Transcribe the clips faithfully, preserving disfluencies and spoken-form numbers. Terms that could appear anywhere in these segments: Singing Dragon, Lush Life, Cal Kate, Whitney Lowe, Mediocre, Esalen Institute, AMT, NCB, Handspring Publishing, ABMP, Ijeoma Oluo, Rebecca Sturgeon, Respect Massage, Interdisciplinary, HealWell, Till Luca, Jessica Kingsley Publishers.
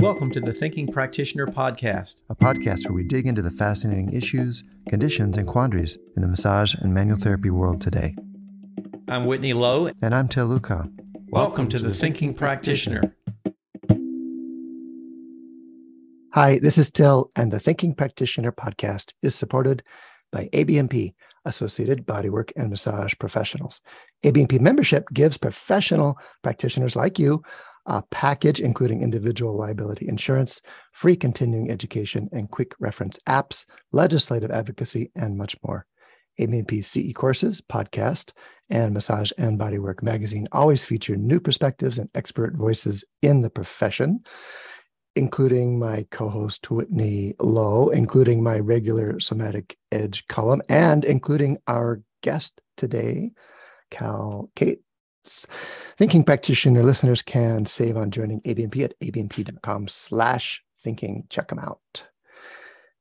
Welcome to the Thinking Practitioner Podcast, a podcast where we dig into the fascinating issues, conditions, and quandaries in the massage and manual therapy world today. I'm Whitney Lowe. And I'm Till Luca. Welcome, Welcome to, to the, the Thinking, Thinking Practitioner. Hi, this is Till, and the Thinking Practitioner Podcast is supported by A B M P, Associated Bodywork and Massage Professionals. A B M P membership gives professional practitioners like you a package including individual liability insurance, free continuing education and quick reference apps, legislative advocacy, and much more. A B M P C E courses, podcast, and Massage and Bodywork magazine always feature new perspectives and expert voices in the profession, including my co-host Whitney Lowe, including my regular Somatic Edge column, and including our guest today, Cal Kate. Thinking Practitioner listeners can save on joining A B M P at a b m p dot com slash thinking. Check them out.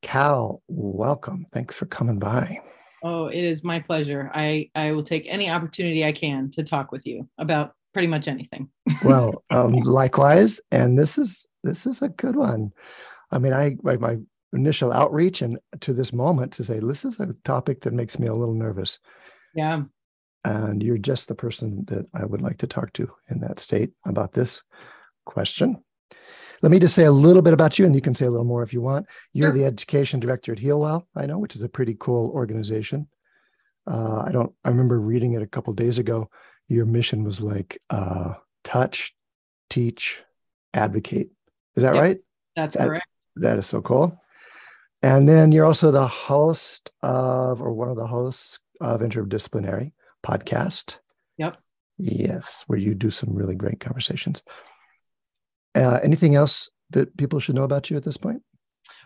Cal, welcome. Thanks for coming by. Oh, it is my pleasure. I, I will take any opportunity I can to talk with you about pretty much anything. Well, um, likewise. And this is This is a good one. I mean, I my, my initial outreach and to this moment to say, this is a topic that makes me a little nervous. Yeah. And you're just the person that I would like to talk to in that state about this question. Let me just say a little bit about you, and you can say a little more if you want. You're sure. The education director at HealWell, I know, which is a pretty cool organization. Uh, I don't. I remember reading it a couple of days ago. Your mission was like uh, touch, teach, advocate. Is that yep, right? That's that, correct. That is so cool. And then you're also the host of, or one of the hosts of Interdisciplinary podcast. Yep. Yes, where you do some really great conversations. Uh, anything else that people should know about you at this point?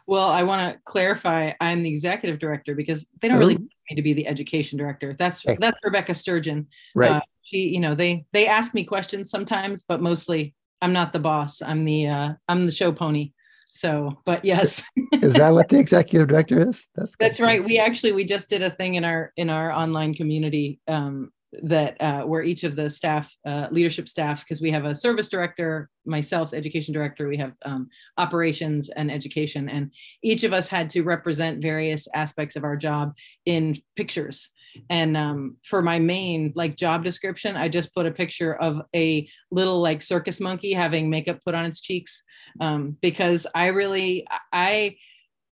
Well, I want to clarify, I'm the executive director because they don't really need me to be the education director. That's hey. that's Rebecca Sturgeon. Right. Uh, she, you know, they they ask me questions sometimes, but mostly I'm not the boss. I'm the uh, I'm the show pony. So, but yes, is that what the executive director is? That's good. That's right. We actually we just did a thing in our in our online community um, that uh, where each of the staff uh, leadership staff, because we have a service director, myself, education director. We have um, operations and education, and each of us had to represent various aspects of our job in pictures. And um, for my main like job description, I just put a picture of a little like circus monkey having makeup put on its cheeks um, because I really, I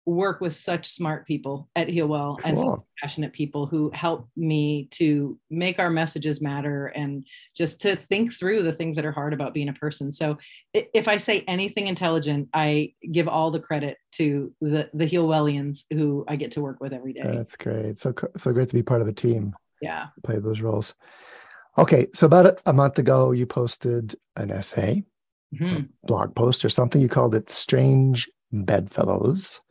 work with such smart people at HealWell cool. and such passionate people who help me to make our messages matter and just to think through the things that are hard about being a person. So if I say anything intelligent, I give all the credit to the, the HealWellians who I get to work with every day. That's great. So, so great to be part of a team. Yeah. Play those roles. Okay. So about a month ago, you posted an essay, mm-hmm. a blog post or something. You called it Strange Bedfellows,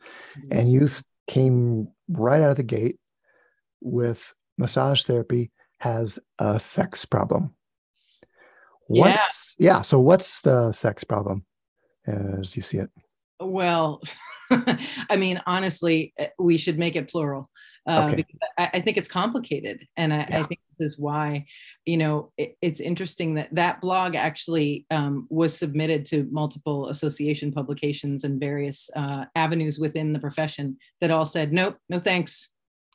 and you came right out of the gate with massage therapy has a sex problem. What's, yeah. yeah. So what's the sex problem as you see it? Well, I mean, honestly, we should make it plural uh, okay. because I, I think it's complicated. And I, yeah. I think this is why, you know, it, it's interesting that that blog actually um, was submitted to multiple association publications and various uh, avenues within the profession that all said, nope, no, thanks.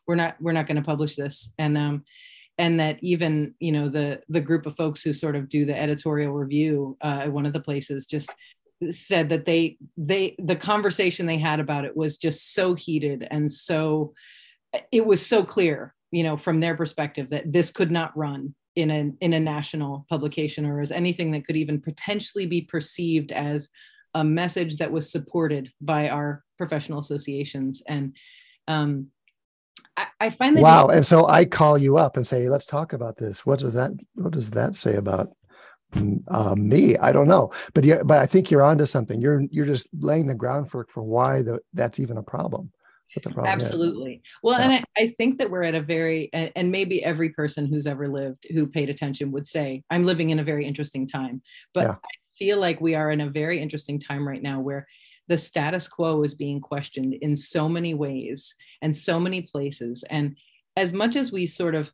We're not, we're not going to publish this. And, um, and that even, you know, the, the group of folks who sort of do the editorial review uh, at one of the places just said that they they the conversation they had about it was just so heated and so it was so clear, you know, from their perspective that this could not run in a in a national publication or as anything that could even potentially be perceived as a message that was supported by our professional associations. And um I, I find that wow just- and so I call you up and say, let's talk about this. What does that what does that say about Uh, me? I don't know, but yeah, but I think you're onto something. You're you're just laying the groundwork for why the, that's even a problem. What the problem Absolutely. Is. Well, yeah. and I, I think that we're at a very, and maybe every person who's ever lived who paid attention would say, I'm living in a very interesting time. But yeah. I feel like we are in a very interesting time right now where the status quo is being questioned in so many ways and so many places. And as much as we sort of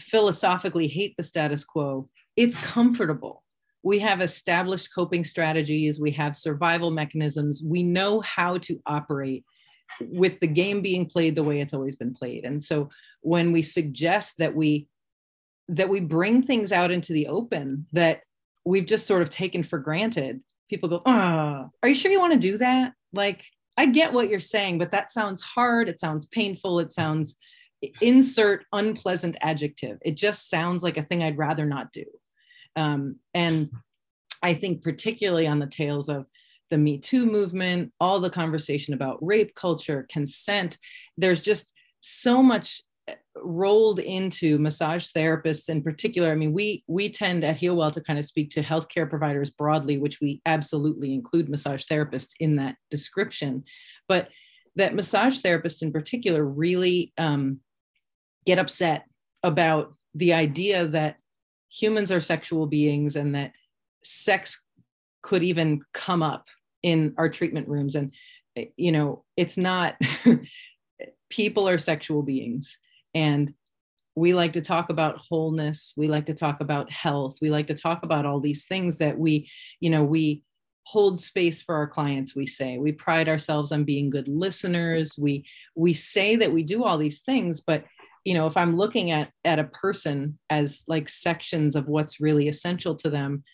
philosophically hate the status quo, it's comfortable we have established coping strategies, we have survival mechanisms, we know how to operate with the game being played the way it's always been played. And so when we suggest that we that we bring things out into the open that we've just sort of taken for granted, people go, oh, are you sure you want to do that? Like, I get what you're saying, but that sounds hard. It sounds painful. It sounds, insert unpleasant adjective. It just sounds like a thing I'd rather not do. Um, and I think particularly on the tails of the Me Too movement, all the conversation about rape culture, consent, there's just so much rolled into massage therapists in particular. I mean, we we tend at HealWell to kind of speak to healthcare providers broadly, which we absolutely include massage therapists in that description. But that massage therapists in particular really um, get upset about the idea that humans are sexual beings and that sex could even come up in our treatment rooms. And, you know, it's not, people are sexual beings. And we like to talk about wholeness. We like to talk about health. We like to talk about all these things that we, you know, we hold space for our clients. We say, we pride ourselves on being good listeners. We, we say that we do all these things, but, you know, if I'm looking at, at a person as like sections of what's really essential to them,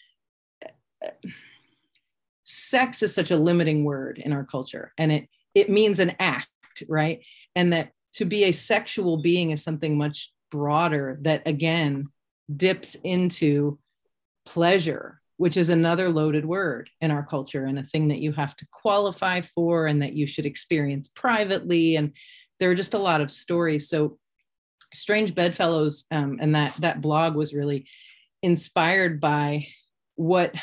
sex is such a limiting word in our culture. And it, it means an act, right? And that, to be a sexual being is something much broader that, again, dips into pleasure, which is another loaded word in our culture and a thing that you have to qualify for and that you should experience privately. And there are just a lot of stories. So Strange Bedfellows um, and that, that blog was really inspired by what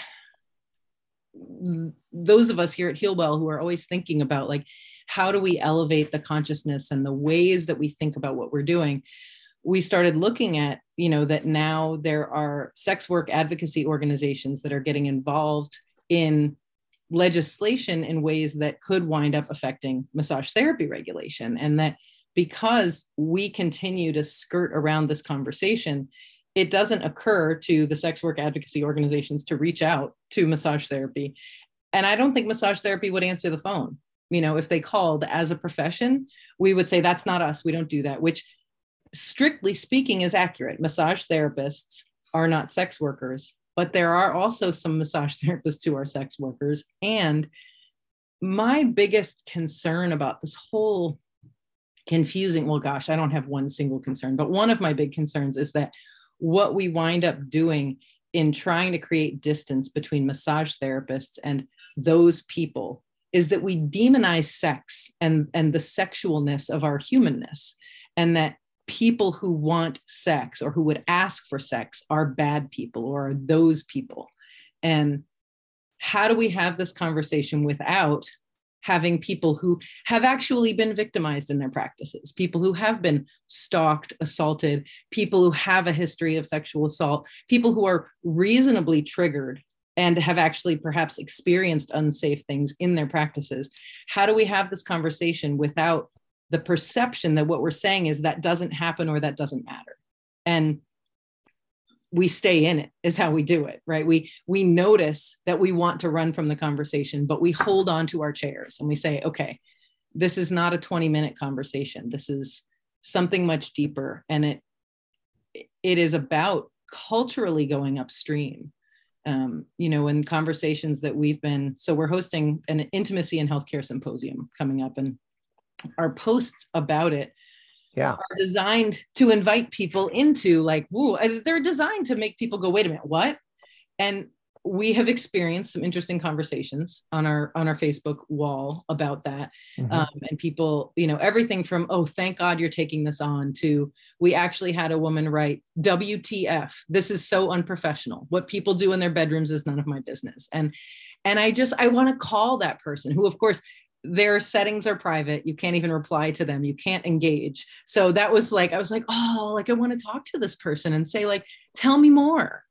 those of us here at HealWell who are always thinking about, like, how do we elevate the consciousness and the ways that we think about what we're doing? We started looking at, you know, that now there are sex work advocacy organizations that are getting involved in legislation in ways that could wind up affecting massage therapy regulation. And that because we continue to skirt around this conversation, it doesn't occur to the sex work advocacy organizations to reach out to massage therapy. And I don't think massage therapy would answer the phone. You know, if they called as a profession, we would say, that's not us. We don't do that, which strictly speaking is accurate. Massage therapists are not sex workers, but there are also some massage therapists who are sex workers. And my biggest concern about this whole confusing, well, gosh, I don't have one single concern, but one of my big concerns is that what we wind up doing in trying to create distance between massage therapists and those people is that we demonize sex and, and the sexualness of our humanness, and that people who want sex or who would ask for sex are bad people or are those people. And how do we have this conversation without having people who have actually been victimized in their practices, people who have been stalked, assaulted, people who have a history of sexual assault, people who are reasonably triggered and have actually perhaps experienced unsafe things in their practices? How do we have this conversation without the perception that what we're saying is that doesn't happen or that doesn't matter? And we stay in it is how we do it, right? We, we notice that we want to run from the conversation, but we hold on to our chairs and we say, okay, this is not a twenty minute conversation. This is something much deeper. And it, it is about culturally going upstream. Um, you know, in conversations that we've been, so we're hosting an intimacy and healthcare symposium coming up, and our posts about it yeah. are designed to invite people into, like, woo, they're designed to make people go, wait a minute, what? And we have experienced some interesting conversations on our, on our Facebook wall about that. Mm-hmm. Um, and people, you know, everything from, oh, thank God you're taking this on, to, we actually had a woman write, W T F, this is so unprofessional. What people do in their bedrooms is none of my business. And, and I just, I want to call that person who, of course, their settings are private. You can't even reply to them. You can't engage. So that was like, I was like, oh, like, I want to talk to this person and say, like, tell me more.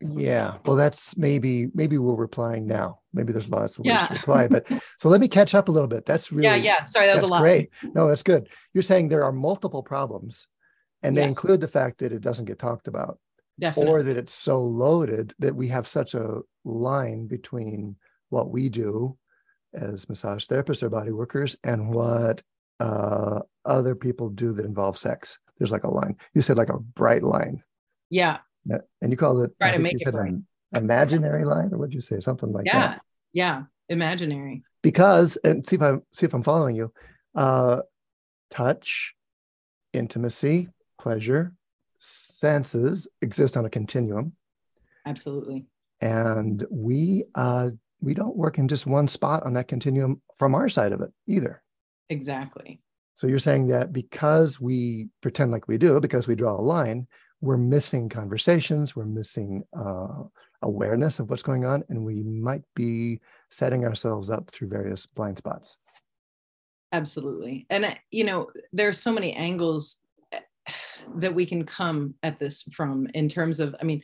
Yeah. Well, that's maybe, maybe we're replying now. Maybe there's lots of ways yeah. to reply, but so let me catch up a little bit. That's really, yeah, yeah. Sorry, that was a lot. Great. No, that's good. You're saying there are multiple problems, and they yeah. include the fact that it doesn't get talked about. Definitely. Or that it's so loaded that we have such a line between what we do as massage therapists or body workers and what uh, other people do that involve sex. There's like a line. You said like a bright line. Yeah. And you call it, try to make it bright. An imaginary line, or what'd you say? Something like yeah. that. Yeah. Imaginary. Because, and see if I'm, see if I'm following you, uh, touch, intimacy, pleasure, senses exist on a continuum. Absolutely. And we uh, we don't work in just one spot on that continuum from our side of it either. Exactly. So you're saying that because we pretend like we do, because we draw a line, we're missing conversations, we're missing uh, awareness of what's going on, and we might be setting ourselves up through various blind spots. Absolutely. And, you know, there are so many angles that we can come at this from in terms of, I mean,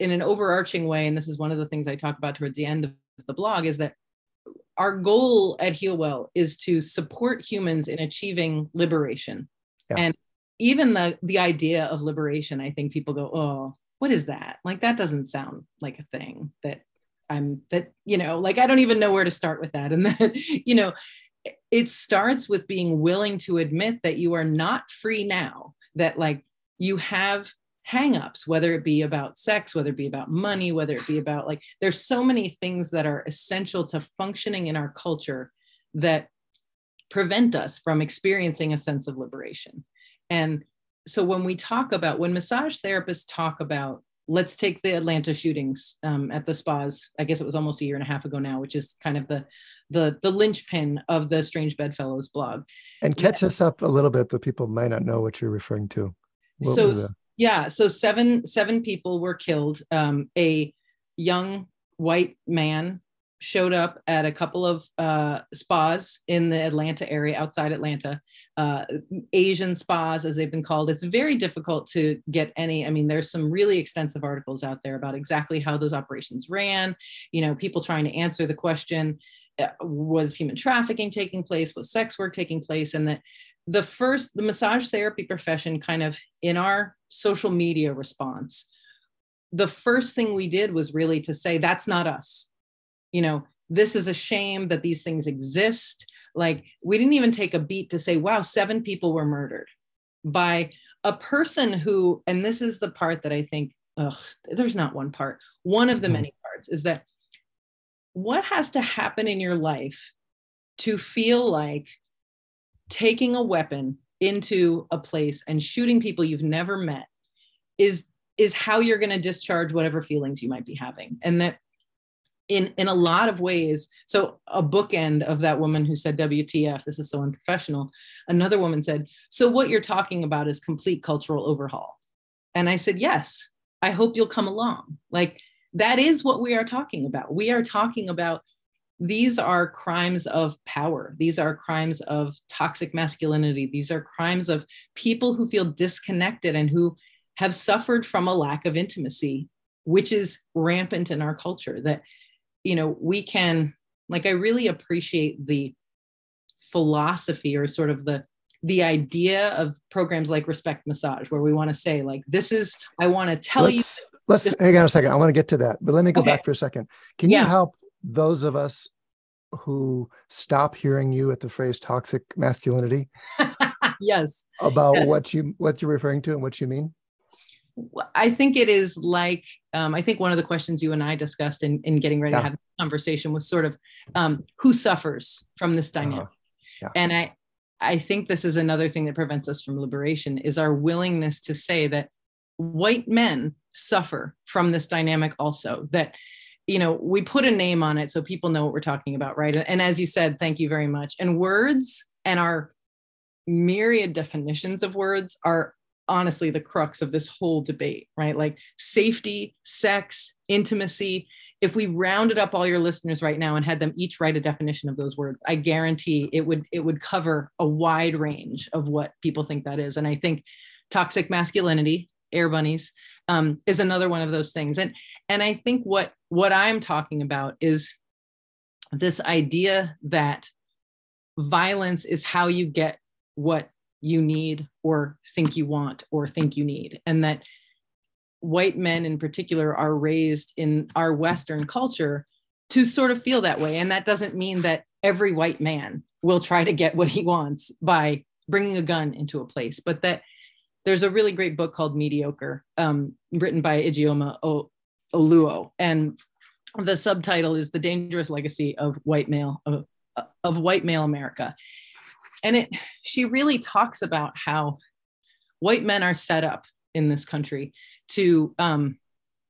in an overarching way, and this is one of the things I talk about towards the end of the blog, is that our goal at HealWell is to support humans in achieving liberation. Yeah. And even the, the idea of liberation, I think people go, oh, what is that? Like, that doesn't sound like a thing that I'm, that, you know, like, I don't even know where to start with that. And then, you know, it starts with being willing to admit that you are not free now, that like you have hangups, whether it be about sex, whether it be about money, whether it be about like, there's so many things that are essential to functioning in our culture that prevent us from experiencing a sense of liberation. And so when we talk about, when massage therapists talk about, let's take the Atlanta shootings um, at the spas, I guess it was almost a year and a half ago now, which is kind of the the the linchpin of the Strange Bedfellows blog. And catch yeah. us up a little bit, but people might not know what you're referring to. What so the... yeah, so seven seven people were killed. Um, a young white man showed up at a couple of uh, spas in the Atlanta area, outside Atlanta, uh, Asian spas, as they've been called. It's very difficult to get any, I mean, there's some really extensive articles out there about exactly how those operations ran, you know, people trying to answer the question, uh, was human trafficking taking place? Was sex work taking place? And that the first, the massage therapy profession kind of in our social media response, the first thing we did was really to say, that's not us. You know, this is a shame that these things exist. Like, we didn't even take a beat to say, wow, seven people were murdered by a person who, and this is the part that I think, ugh, there's not one part, one of the many parts is that what has to happen in your life to feel like taking a weapon into a place and shooting people you've never met is, is how you're going to discharge whatever feelings you might be having. And that, In, in a lot of ways, so a bookend of that woman who said, W T F, this is so unprofessional. Another woman said, so what you're talking about is complete cultural overhaul. And I said, yes, I hope you'll come along. Like, that is what we are talking about. We are talking about, these are crimes of power. These are crimes of toxic masculinity. These are crimes of people who feel disconnected and who have suffered from a lack of intimacy, which is rampant in our culture. That, you know, we can, like, I really appreciate the philosophy or sort of the, the idea of programs like Respect Massage, where we want to say, like, this is, I want to tell let's, you. Let's this- hang on a second. I want to get to that, but let me go okay. back for a second. Can yeah. you help those of us who stop hearing you at the phrase toxic masculinity? yes. About yes. what you, what you're referring to and what you mean? I think it is like, um, I think one of the questions you and I discussed in, in getting ready yeah. to have a conversation was sort of um, who suffers from this dynamic. Uh, yeah. And I, I think this is another thing that prevents us from liberation, is our willingness to say that white men suffer from this dynamic also, that, you know, we put a name on it so people know what we're talking about. Right. And as you said, thank you very much. And words and our myriad definitions of words are honestly the crux of this whole debate, right? Like safety, sex, intimacy. If we rounded up all your listeners right now and had them each write a definition of those words, I guarantee it would, it would cover a wide range of what people think that is. And I think toxic masculinity, air bunnies, um, is another one of those things. And, and I think what, what I'm talking about is this idea that violence is how you get what you need or think you want or think you need. And that white men in particular are raised in our Western culture to sort of feel that way. And that doesn't mean that every white man will try to get what he wants by bringing a gun into a place, but that there's a really great book called Mediocre, um, written by Ijeoma Oluo. And the subtitle is The Dangerous Legacy of White Male, of, of White Male America. And it, she really talks about how white men are set up in this country to, um,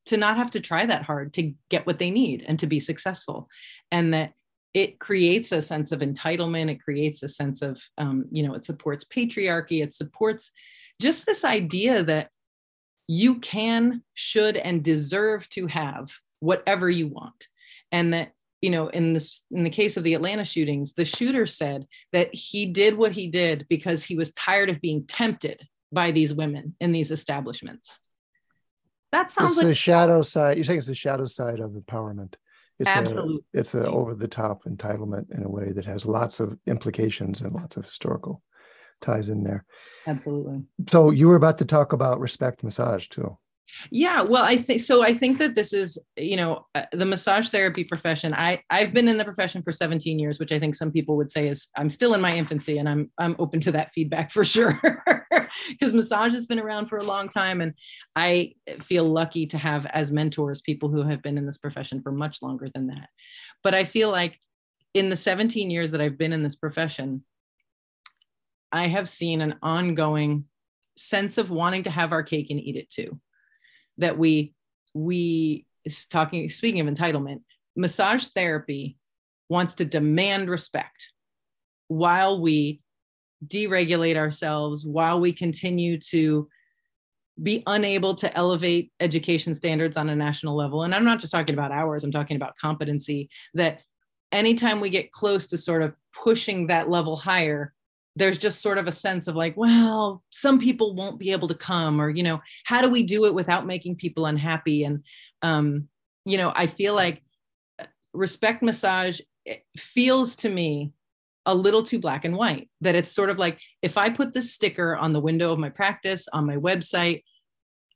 to not have to try that hard to get what they need and to be successful. And that it creates a sense of entitlement. It creates a sense of, um, you know, it supports patriarchy. It supports just this idea that you can, should, and deserve to have whatever you want. And that, you know, in this, in the case of the Atlanta shootings, the shooter said that he did what he did because he was tired of being tempted by these women in these establishments. That sounds it's like- It's the shadow side. You're saying it's the shadow side of empowerment. It's Absolutely. A, it's an over-the-top entitlement in a way that has lots of implications and lots of historical ties in there. Absolutely. So you were about to talk about Respect Massage too. Yeah, well, I think so. I think that this is, you know, uh, the massage therapy profession. I I've been in the profession for seventeen years, which I think some people would say is I'm still in my infancy, and I'm I'm open to that feedback for sure, because massage has been around for a long time, and I feel lucky to have as mentors people who have been in this profession for much longer than that. But I feel like in the seventeen years that I've been in this profession, I have seen an ongoing sense of wanting to have our cake and eat it too. That we, we talking, speaking of entitlement, massage therapy wants to demand respect while we deregulate ourselves, while we continue to be unable to elevate education standards on a national level. And I'm not just talking about ours, I'm talking about competency, that anytime we get close to sort of pushing that level higher, there's just sort of a sense of like, well, some people won't be able to come, or, you know, how do we do it without making people unhappy? And, um, you know, I feel like Respect Massage feels to me a little too black and white, that it's sort of like, if I put this sticker on the window of my practice, on my website,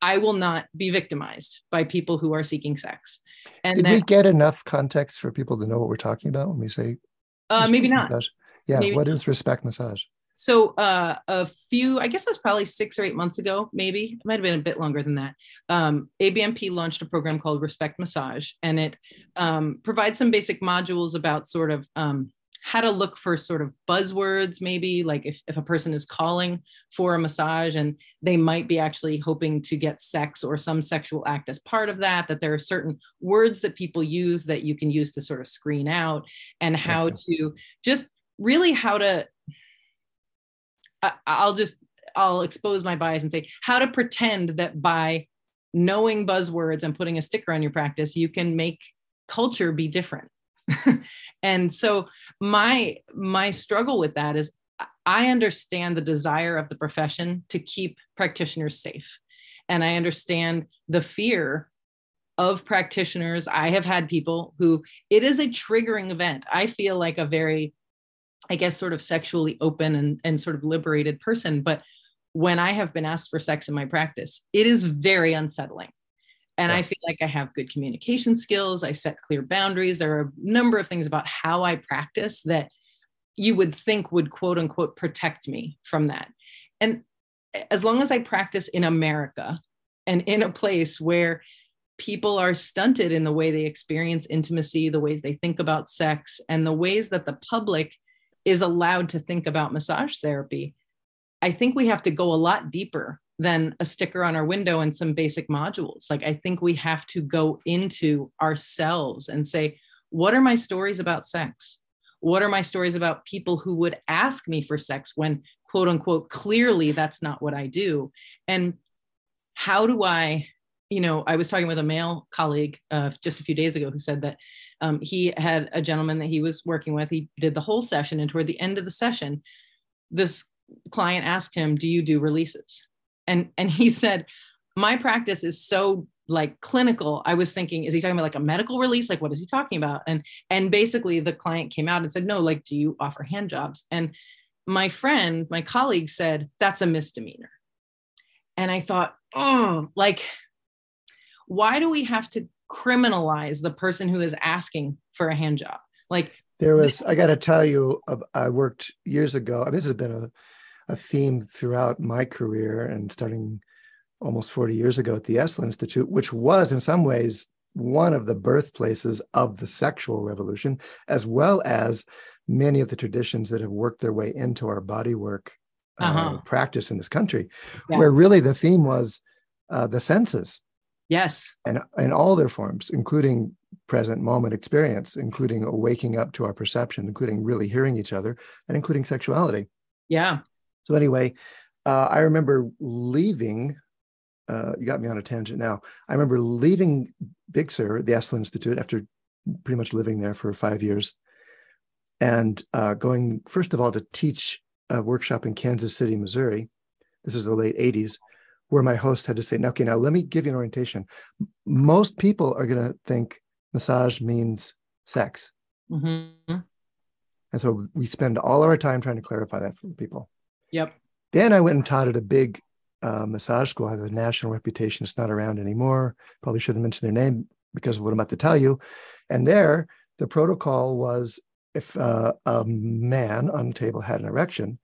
I will not be victimized by people who are seeking sex. And Did that, we get enough context for people to know what we're talking about when we say? Uh, maybe not. Massage? Yeah. Maybe. What is Respect Massage? So uh, a few, I guess it was probably six or eight months ago, maybe. It might have been a bit longer than that. Um, A B M P launched a program called Respect Massage, and it um, provides some basic modules about sort of um, how to look for sort of buzzwords, maybe like if, if a person is calling for a massage and they might be actually hoping to get sex or some sexual act as part of that, that there are certain words that people use that you can use to sort of screen out, and how okay. to just really how to, I'll just, I'll expose my bias and say how to pretend that by knowing buzzwords and putting a sticker on your practice, you can make culture be different. And so my, my struggle with that is I understand the desire of the profession to keep practitioners safe. And I understand the fear of practitioners. I have had people who, it is a triggering event. I feel like a very I guess sort of sexually open and, and sort of liberated person. But when I have been asked for sex in my practice, it is very unsettling. And yeah. I feel like I have good communication skills. I set clear boundaries. There are a number of things about how I practice that you would think would quote unquote protect me from that. And as long as I practice in America and in a place where people are stunted in the way they experience intimacy, the ways they think about sex, and the ways that the public is allowed to think about massage therapy, I think we have to go a lot deeper than a sticker on our window and some basic modules. Like, I think we have to go into ourselves and say, what are my stories about sex? What are my stories about people who would ask me for sex when, quote unquote, clearly that's not what I do? And how do I, you know, I was talking with a male colleague uh, just a few days ago who said that um, he had a gentleman that he was working with. He did the whole session, and toward the end of the session, this client asked him, do you do releases? And, and he said, my practice is so like clinical. I was thinking, is he talking about like a medical release? Like, what is he talking about? And, and basically the client came out and said, no, like, do you offer hand jobs? And my friend, my colleague said, that's a misdemeanor. And I thought, oh, like, why do we have to criminalize the person who is asking for a hand job? Like there was, I got to tell you, I worked years ago. I mean, this has been a, a theme throughout my career and starting almost forty years ago at the Esalen Institute, which was in some ways one of the birthplaces of the sexual revolution, as well as many of the traditions that have worked their way into our bodywork uh, uh-huh. practice in this country, yeah. where really the theme was uh, the senses. Yes. And in all their forms, including present moment experience, including waking up to our perception, including really hearing each other, and including sexuality. Yeah. So anyway, uh, I remember leaving... Uh, you got me on a tangent now. I remember leaving Big Sur, the Esalen Institute, after pretty much living there for five years, and uh, going, first of all, to teach a workshop in Kansas City, Missouri. This is the late eighties, where my host had to say, now, okay, now let me give you an orientation. Most people are going to think massage means sex. Mm-hmm. And so we spend all our time trying to clarify that for people. Yep. Then I went and taught at a big Uh, massage school. I have a national reputation. It's not around anymore. Probably shouldn't mention their name because of what I'm about to tell you. And there, the protocol was if uh, a man on the table had an erection,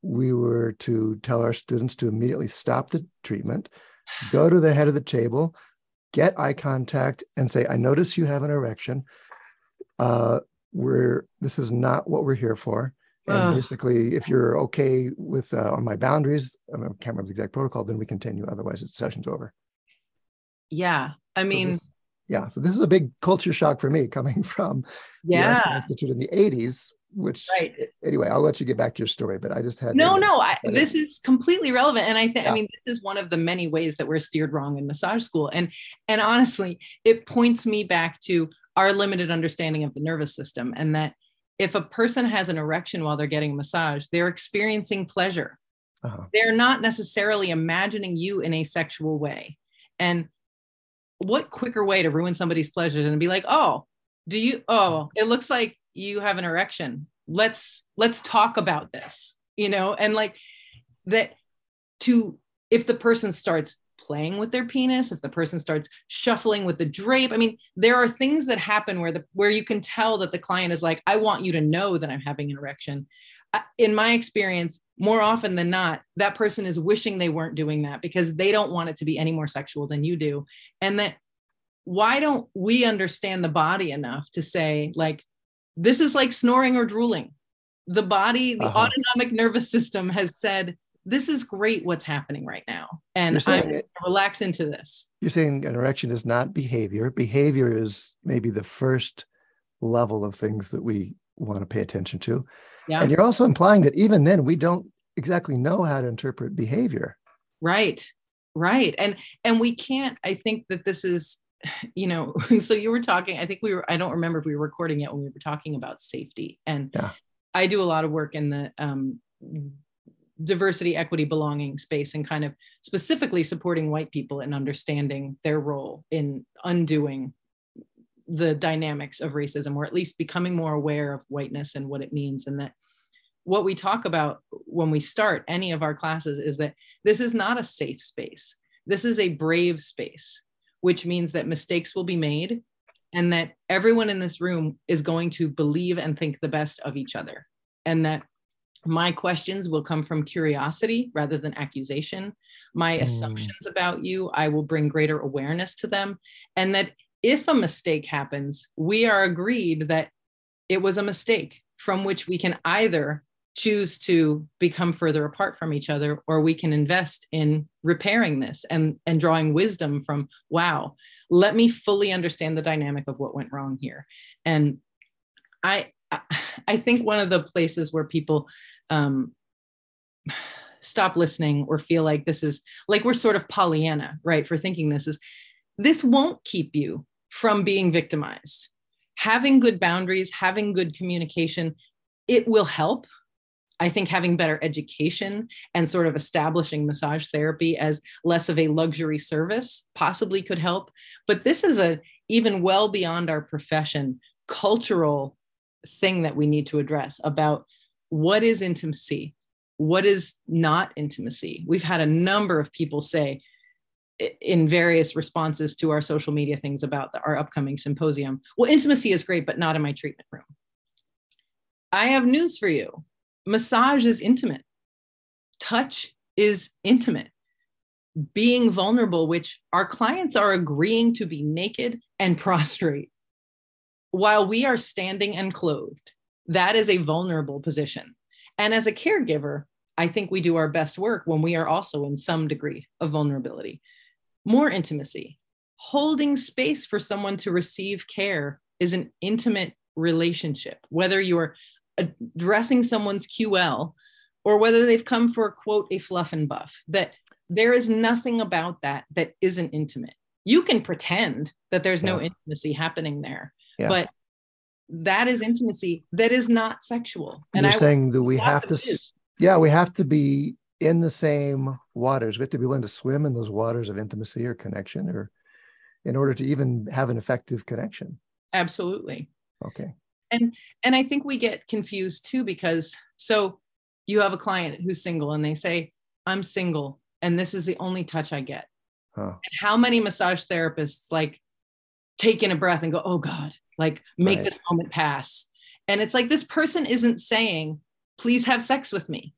we were to tell our students to immediately stop the treatment, go to the head of the table, get eye contact, and say, I notice you have an erection. Uh, we're this is not what we're here for. And uh. basically, if you're okay with uh, on my boundaries, I can't remember the exact protocol, then we continue. Otherwise, the session's over. Yeah, I mean, so this, yeah. So this is a big culture shock for me coming from yeah. the Esalen Institute in the eighties. Which, right. Anyway, I'll let you get back to your story. But I just had no, no. I, this is completely relevant, and I think yeah. I mean this is one of the many ways that we're steered wrong in massage school, and and honestly, it points me back to our limited understanding of the nervous system, and that. If a person has an erection while they're getting a massage, they're experiencing pleasure. Uh-huh. They're not necessarily imagining you in a sexual way. And what quicker way to ruin somebody's pleasure than to be like, oh, do you, oh, it looks like you have an erection. Let's, let's talk about this, you know? And like that to, if the person starts playing with their penis, if the person starts shuffling with the drape. I mean, there are things that happen where the where you can tell that the client is like, I want you to know that I'm having an erection. Uh, in my experience, more often than not, that person is wishing they weren't doing that because they don't want it to be any more sexual than you do. And that why don't we understand the body enough to say like, this is like snoring or drooling. The body, the uh-huh. autonomic nervous system has said, this is great what's happening right now. And I'm going to relax into this. You're saying an erection is not behavior. Behavior is maybe the first level of things that we want to pay attention to. Yeah. And you're also implying that even then we don't exactly know how to interpret behavior. Right. Right. And, and we can't, I think that this is, you know, so you were talking, I think we were, I don't remember if we were recording it when we were talking about safety. And yeah. I do a lot of work in the, um, diversity, equity, belonging space, and kind of specifically supporting white people in understanding their role in undoing the dynamics of racism, or at least becoming more aware of whiteness and what it means. And that what we talk about when we start any of our classes is that this is not a safe space. This is a brave space, which means that mistakes will be made and that everyone in this room is going to believe and think the best of each other. And that my questions will come from curiosity rather than accusation. My mm. assumptions about you, I will bring greater awareness to them. And that if a mistake happens, we are agreed that it was a mistake from which we can either choose to become further apart from each other, or we can invest in repairing this and, and drawing wisdom from, wow, let me fully understand the dynamic of what went wrong here. And I, I think one of the places where people um, stop listening or feel like this is like, we're sort of Pollyanna, right? For thinking this is, this won't keep you from being victimized. Having good boundaries, having good communication, it will help. I think having better education and sort of establishing massage therapy as less of a luxury service possibly could help. But this is a even well beyond our profession, cultural thing that we need to address about what is intimacy, what is not intimacy. We've had a number of people say in various responses to our social media things about the, our upcoming symposium. Well, intimacy is great, but not in my treatment room. I have news for you. Massage is intimate. Touch is intimate. Being vulnerable, which our clients are agreeing to be naked and prostrate while we are standing and clothed, that is a vulnerable position. And as a caregiver, I think we do our best work when we are also in some degree of vulnerability. More intimacy, holding space for someone to receive care is an intimate relationship, whether you're addressing someone's Q L or whether they've come for, quote, a fluff and buff, that there is nothing about that that isn't intimate. You can pretend that there's yeah. no intimacy happening there, yeah. but that is intimacy that is not sexual. And you're I saying that we have to... Yeah, we have to be in the same waters. We have to be willing to swim in those waters of intimacy or connection, or in order to even have an effective connection. Absolutely. Okay. And and I think we get confused too, because so you have a client who's single and they say, I'm single and this is the only touch I get. Huh. And how many massage therapists like take in a breath and go, oh God, like make right. this moment pass. And it's like, this person isn't saying, please have sex with me.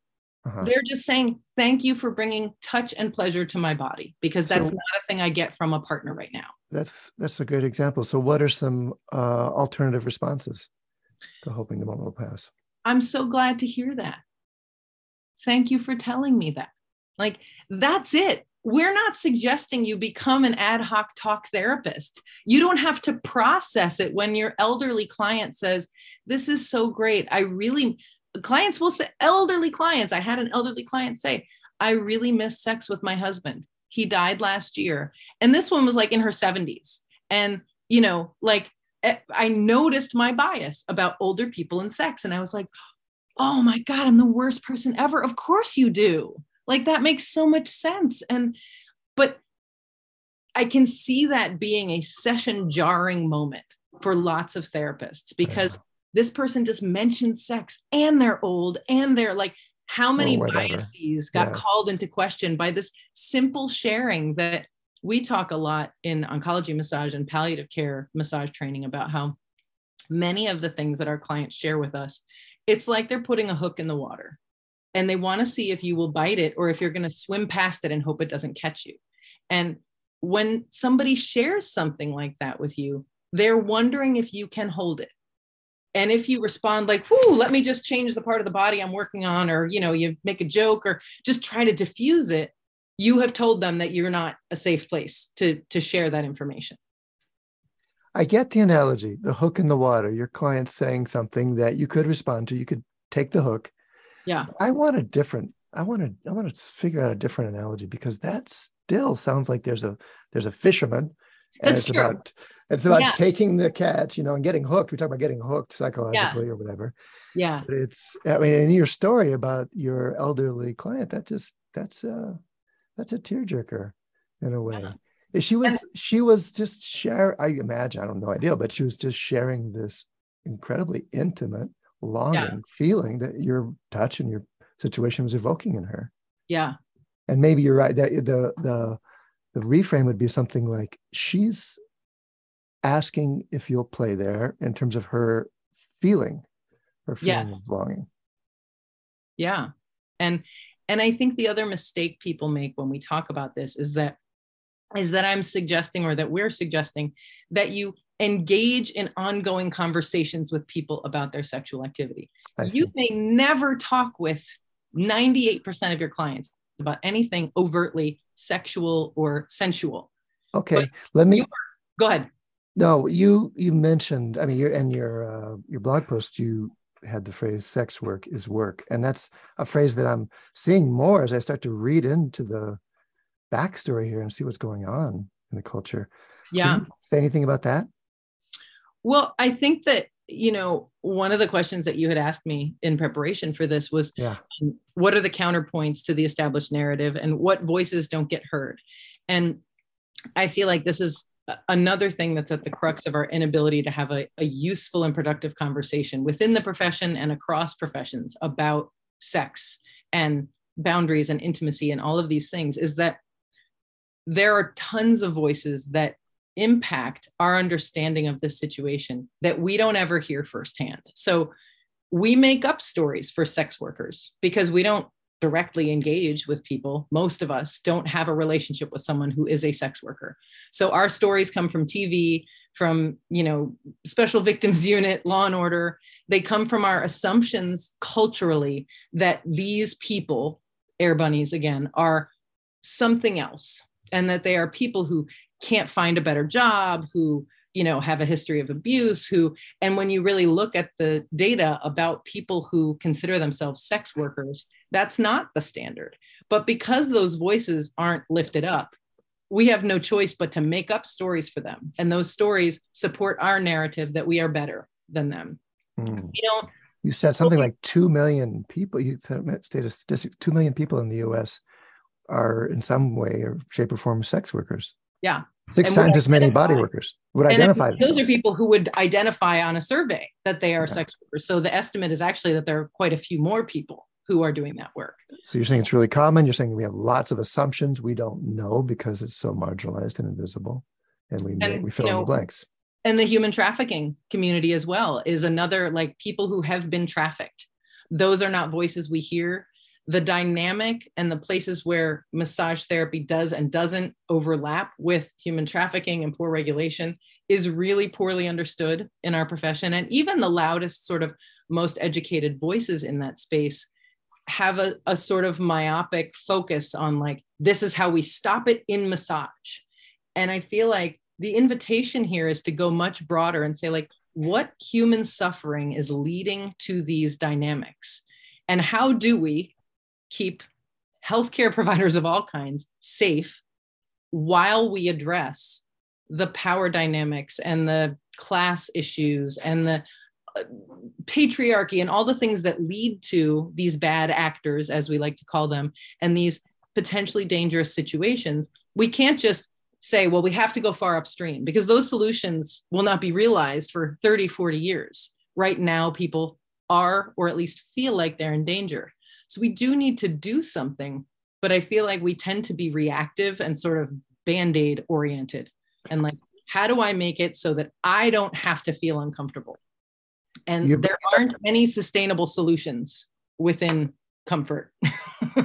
Uh-huh. They're just saying, thank you for bringing touch and pleasure to my body, because that's so, not a thing I get from a partner right now. That's that's a great example. So what are some uh, alternative responses to hoping the moment will pass? I'm so glad to hear that. Thank you for telling me that. Like, that's it. We're not suggesting you become an ad hoc talk therapist. You don't have to process it when your elderly client says, this is so great. I really... Clients will say, elderly clients. I had an elderly client say, I really miss sex with my husband. He died last year. And this one was like in her seventies. And, you know, like I noticed my bias about older people and sex. And I was like, oh my God, I'm the worst person ever. Of course you do. Like that makes so much sense. And, but I can see that being a session jarring moment for lots of therapists, because this person just mentioned sex and they're old and they're like, how many biases got yes. called into question by this simple sharing that we talk a lot in oncology massage and palliative care massage training about how many of the things that our clients share with us, it's like they're putting a hook in the water and they want to see if you will bite it or if you're going to swim past it and hope it doesn't catch you. And when somebody shares something like that with you, they're wondering if you can hold it. And if you respond like, whoo, let me just change the part of the body I'm working on, or, you know, you make a joke or just try to diffuse it, you have told them that you're not a safe place to, to share that information. I get the analogy, the hook in the water, your client saying something that you could respond to, you could take the hook. Yeah. I want a different, I want to, I want to figure out a different analogy, because that still sounds like there's a, there's a fisherman. And That's it's true. about it's about yeah. taking the catch, you know, and getting hooked. We talk about getting hooked psychologically yeah. or whatever. Yeah. But it's I mean, in your story about your elderly client, that just that's a that's a tearjerker in a way. Yeah. She was and, she was just share. I imagine I don't know idea, but she was just sharing this incredibly intimate, longing yeah. feeling that your touch and your situation was evoking in her. Yeah. And maybe you're right that the the. The reframe would be something like, she's asking if you'll play there in terms of her feeling, her feeling yes. of belonging. Yeah. And, and I think the other mistake people make when we talk about this is that, is that I'm suggesting, or that we're suggesting, that you engage in ongoing conversations with people about their sexual activity. You may never talk with ninety-eight percent of your clients about anything overtly sexual or sensual. Okay, but let me you, go ahead. No, you you mentioned. I mean, your and your uh, your blog post, you had the phrase "sex work is work," and that's a phrase that I'm seeing more as I start to read into the backstory here and see what's going on in the culture. Yeah, can you say anything about that? Well, I think that you know one of the questions that you had asked me in preparation for this was yeah. um, what are the counterpoints to the established narrative, and what voices don't get heard? And I feel like this is another thing that's at the crux of our inability to have a, a useful and productive conversation within the profession and across professions about sex and boundaries and intimacy and all of these things, is that there are tons of voices that impact our understanding of this situation that we don't ever hear firsthand. So we make up stories for sex workers because we don't directly engage with people. Most of us don't have a relationship with someone who is a sex worker. So our stories come from T V, from, you know, Special Victims Unit, Law and Order. They come from our assumptions culturally that these people, air bunnies again, are something else, and that they are people who can't find a better job, who, you know, have a history of abuse, who, and when you really look at the data about people who consider themselves sex workers, that's not the standard. But because those voices aren't lifted up, we have no choice but to make up stories for them. And those stories support our narrative that we are better than them. Mm. You know, you said something like two million people, you said state statistics, two million people in the U S are in some way or shape or form sex workers. Yeah. Six times as many body workers would identify. Those are people who would identify on a survey that they are sex workers. So the estimate is actually that there are quite a few more people who are doing that work. So you're saying it's really common. You're saying we have lots of assumptions we don't know because it's so marginalized and invisible, and we and, we fill you know, in the blanks. And the human trafficking community as well is another, like people who have been trafficked. Those are not voices we hear. The dynamic and the places where massage therapy does and doesn't overlap with human trafficking and poor regulation is really poorly understood in our profession. And even the loudest, sort of most educated voices in that space have a, a sort of myopic focus on like, this is how we stop it in massage. And I feel like the invitation here is to go much broader and say like, what human suffering is leading to these dynamics? And how do we keep healthcare providers of all kinds safe while we address the power dynamics and the class issues and the patriarchy and all the things that lead to these bad actors, as we like to call them, and these potentially dangerous situations? We can't just say, well, we have to go far upstream, because those solutions will not be realized for thirty, forty years. Right now, people are, or at least feel like they're in danger. So we do need to do something, but I feel like we tend to be reactive and sort of Band-Aid oriented. And like, how do I make it so that I don't have to feel uncomfortable? And you, there aren't any sustainable solutions within comfort.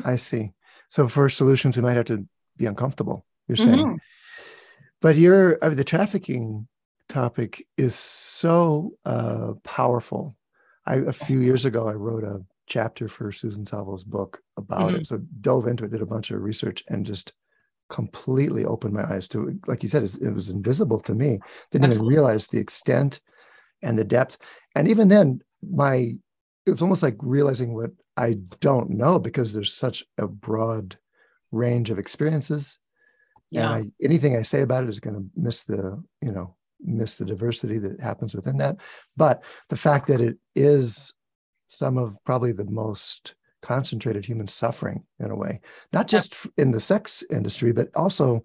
I see. So for solutions, we might have to be uncomfortable, you're saying. Mm-hmm. But you're, I mean, the trafficking topic is so uh, powerful. I, a few years ago, I wrote a chapter for Susan Salvo's book about mm-hmm. it. So dove into it, did a bunch of research, and just completely opened my eyes to it. Like you said, it was invisible to me. Didn't Absolutely. Even realize the extent and the depth. And even then, my it was almost like realizing what I don't know, because there's such a broad range of experiences. Yeah. And I, anything I say about it is going to miss the, you know, miss the diversity that happens within that. But the fact that it is some of probably the most concentrated human suffering in a way, not just in the sex industry, but also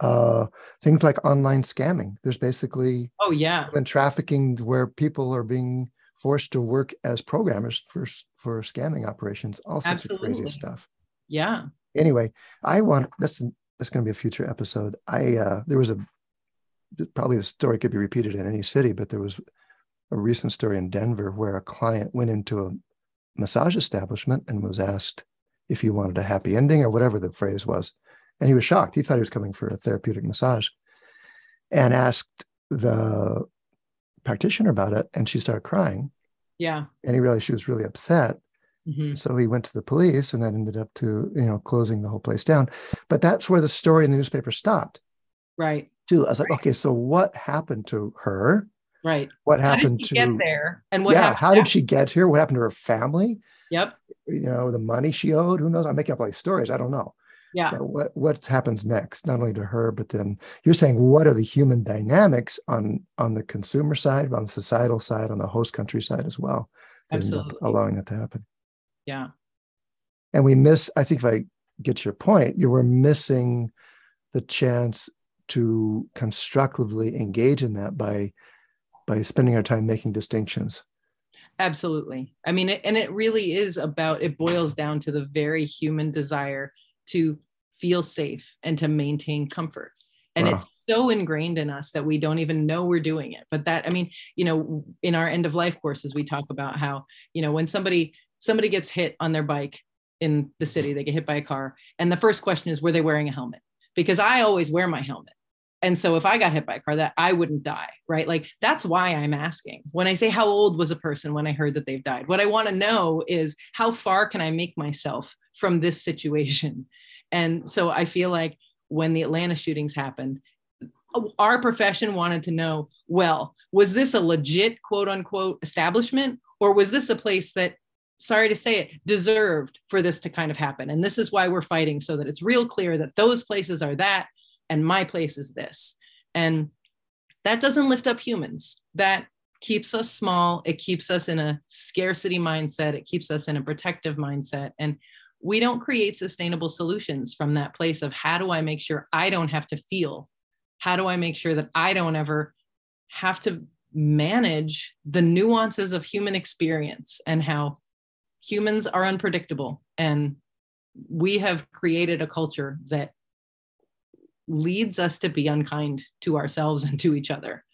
uh, things like online scamming. There's basically oh yeah, human trafficking where people are being forced to work as programmers for for scamming operations. All sorts Absolutely. Of crazy stuff. Yeah. Anyway, I want that's that's going to be a future episode. I uh, there was a probably the story could be repeated in any city, but there was a recent story in Denver where a client went into a massage establishment and was asked if he wanted a happy ending or whatever the phrase was. And he was shocked. He thought he was coming for a therapeutic massage, and asked the practitioner about it. And she started crying. Yeah. And he realized she was really upset. Mm-hmm. So he went to the police, and that ended up to, you know, closing the whole place down. But that's where the story in the newspaper stopped. Right. Too. I was like, right. Okay, so what happened to her? Right. What happened to get there? And what? Yeah. How did she get here? What happened to her family? Yep. You know, the money she owed. Who knows? I'm making up all these stories. I don't know. Yeah. But what what happens next? Not only to her, but then you're saying, what are the human dynamics on on the consumer side, on the societal side, on the host country side as well? Absolutely. Allowing that to happen. Yeah. And we miss. I think if I get your point, you were missing the chance to constructively engage in that by. by spending our time making distinctions. Absolutely. I mean, it, and it really is about, it boils down to the very human desire to feel safe and to maintain comfort. And wow. It's so ingrained in us that we don't even know we're doing it. But that, I mean, you know, in our end of life courses, we talk about how, you know, when somebody, somebody gets hit on their bike in the city, they get hit by a car. And the first question is, were they wearing a helmet? Because I always wear my helmet. And so if I got hit by a car, that I wouldn't die, right? Like, that's why I'm asking. When I say how old was a person when I heard that they've died, what I want to know is how far can I make myself from this situation? And so I feel like when the Atlanta shootings happened, our profession wanted to know, well, was this a legit quote unquote establishment? Or was this a place that, sorry to say it, deserved for this to kind of happen? And this is why we're fighting, so that it's real clear that those places are that, and my place is this. And that doesn't lift up humans. That keeps us small. It keeps us in a scarcity mindset. It keeps us in a protective mindset. And we don't create sustainable solutions from that place of, how do I make sure I don't have to feel? How do I make sure that I don't ever have to manage the nuances of human experience and how humans are unpredictable? And we have created a culture that leads us to be unkind to ourselves and to each other.